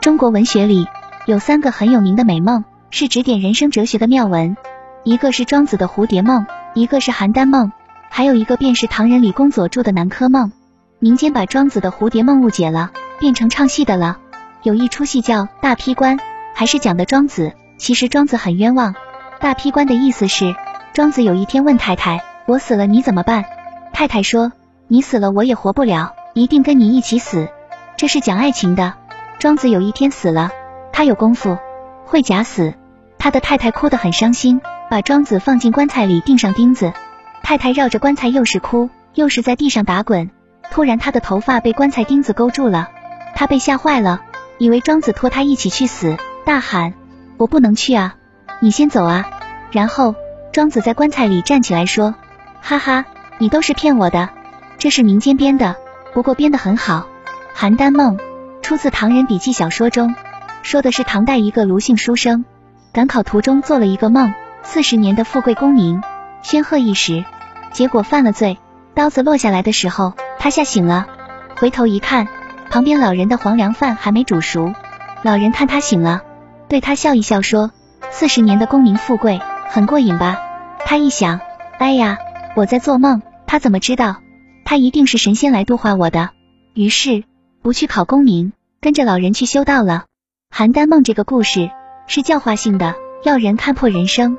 中国文学里有三个很有名的美梦，是指点人生哲学的妙文。一个是庄子的蝴蝶梦，一个是邯郸梦，还有一个便是唐人李公佐著的南柯梦。民间把庄子的蝴蝶梦误解了，变成唱戏的了。有一出戏叫《大劈棺》，还是讲的庄子。其实庄子很冤枉。大劈棺的意思是，庄子有一天问太太，我死了你怎么办？太太说，你死了我也活不了，一定跟你一起死。这是讲爱情的。庄子有一天死了，他有功夫，会假死。他的太太哭得很伤心，把庄子放进棺材里钉上钉子。太太绕着棺材又是哭，又是在地上打滚。突然他的头发被棺材钉子勾住了，他被吓坏了，以为庄子拖他一起去死，大喊，我不能去啊，你先走啊。然后庄子在棺材里站起来说，哈哈，你都是骗我的。这是民间编的，不过编得很好。邯郸梦出自唐人笔记小说中，说的是唐代一个卢姓书生赶考途中做了一个梦，40年的富贵功名，煊赫一时，结果犯了罪，刀子落下来的时候他吓醒了，回头一看，旁边老人的黄粱饭还没煮熟。老人看他醒了，对他笑一笑说，40年的功名富贵很过瘾吧？他一想，哎呀，我在做梦，他怎么知道？他一定是神仙来度化我的。于是不去考功名，跟着老人去修道了。邯郸梦这个故事是教化性的，要人看破人生。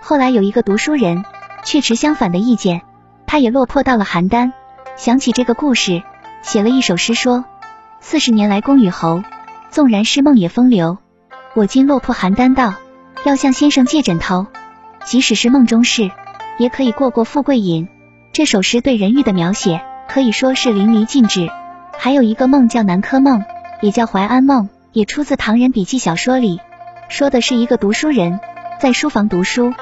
后来有一个读书人却持相反的意见，他也落魄到了邯郸，想起这个故事，写了一首诗说，40年来功与侯，纵然是梦也风流。我今落魄邯郸道，要向先生借枕头。即使是梦中事，也可以过过富贵瘾。这首诗对人欲的描写可以说是淋漓尽致。还有一个梦叫南柯梦，也叫淮安梦，也出自唐人笔记小说里，说的是一个读书人在书房读书，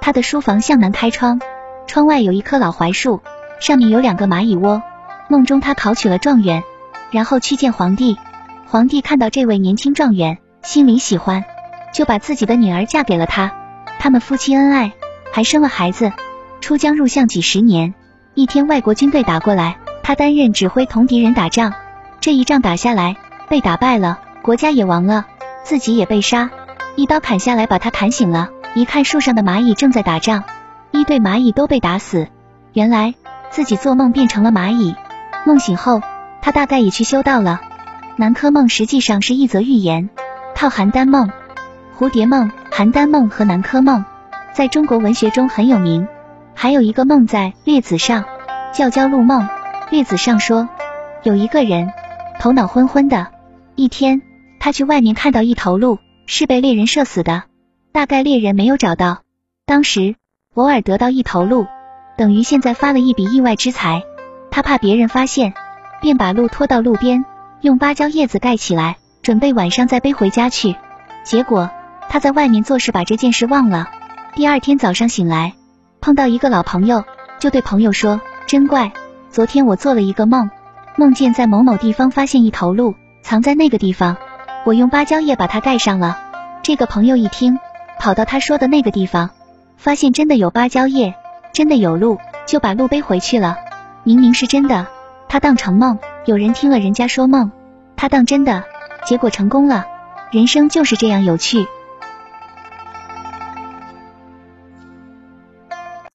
他的书房向南开窗，窗外有一棵老槐树，上面有2个蚂蚁窝。梦中他考取了状元，然后去见皇帝。皇帝看到这位年轻状元，心里喜欢，就把自己的女儿嫁给了他。他们夫妻恩爱，还生了孩子。出将入相几10年，一天外国军队打过来，他担任指挥同敌人打仗。这一仗打下来，被打败了，国家也亡了，自己也被杀。一刀砍下来把他砍醒了，一看树上的蚂蚁正在打仗，1对蚂蚁都被打死。原来自己做梦变成了蚂蚁。梦醒后他大概也去修道了。南柯梦实际上是一则寓言，套邯郸梦、蝴蝶梦、邯郸梦和南柯梦在中国文学中很有名。还有一个梦在《列子上》，叫焦鹿梦。《列子上》说，有一个人头脑昏昏的，一天他去外面看到一头鹿，是被猎人射死的，大概猎人没有找到。当时偶尔得到一头鹿，等于现在发了一笔意外之财。他怕别人发现，便把鹿拖到路边，用芭蕉叶子盖起来，准备晚上再背回家去。结果他在外面做事，把这件事忘了。第2天早上醒来，碰到一个老朋友，就对朋友说，真怪，昨天我做了一个梦，梦见在某某地方发现一头鹿，藏在那个地方，我用芭蕉叶把它盖上了。这个朋友一听，跑到他说的那个地方，发现真的有芭蕉叶，真的有鹿，就把鹿背回去了。明明是真的，他当成梦，有人听了人家说梦，他当真的，结果成功了。人生就是这样有趣。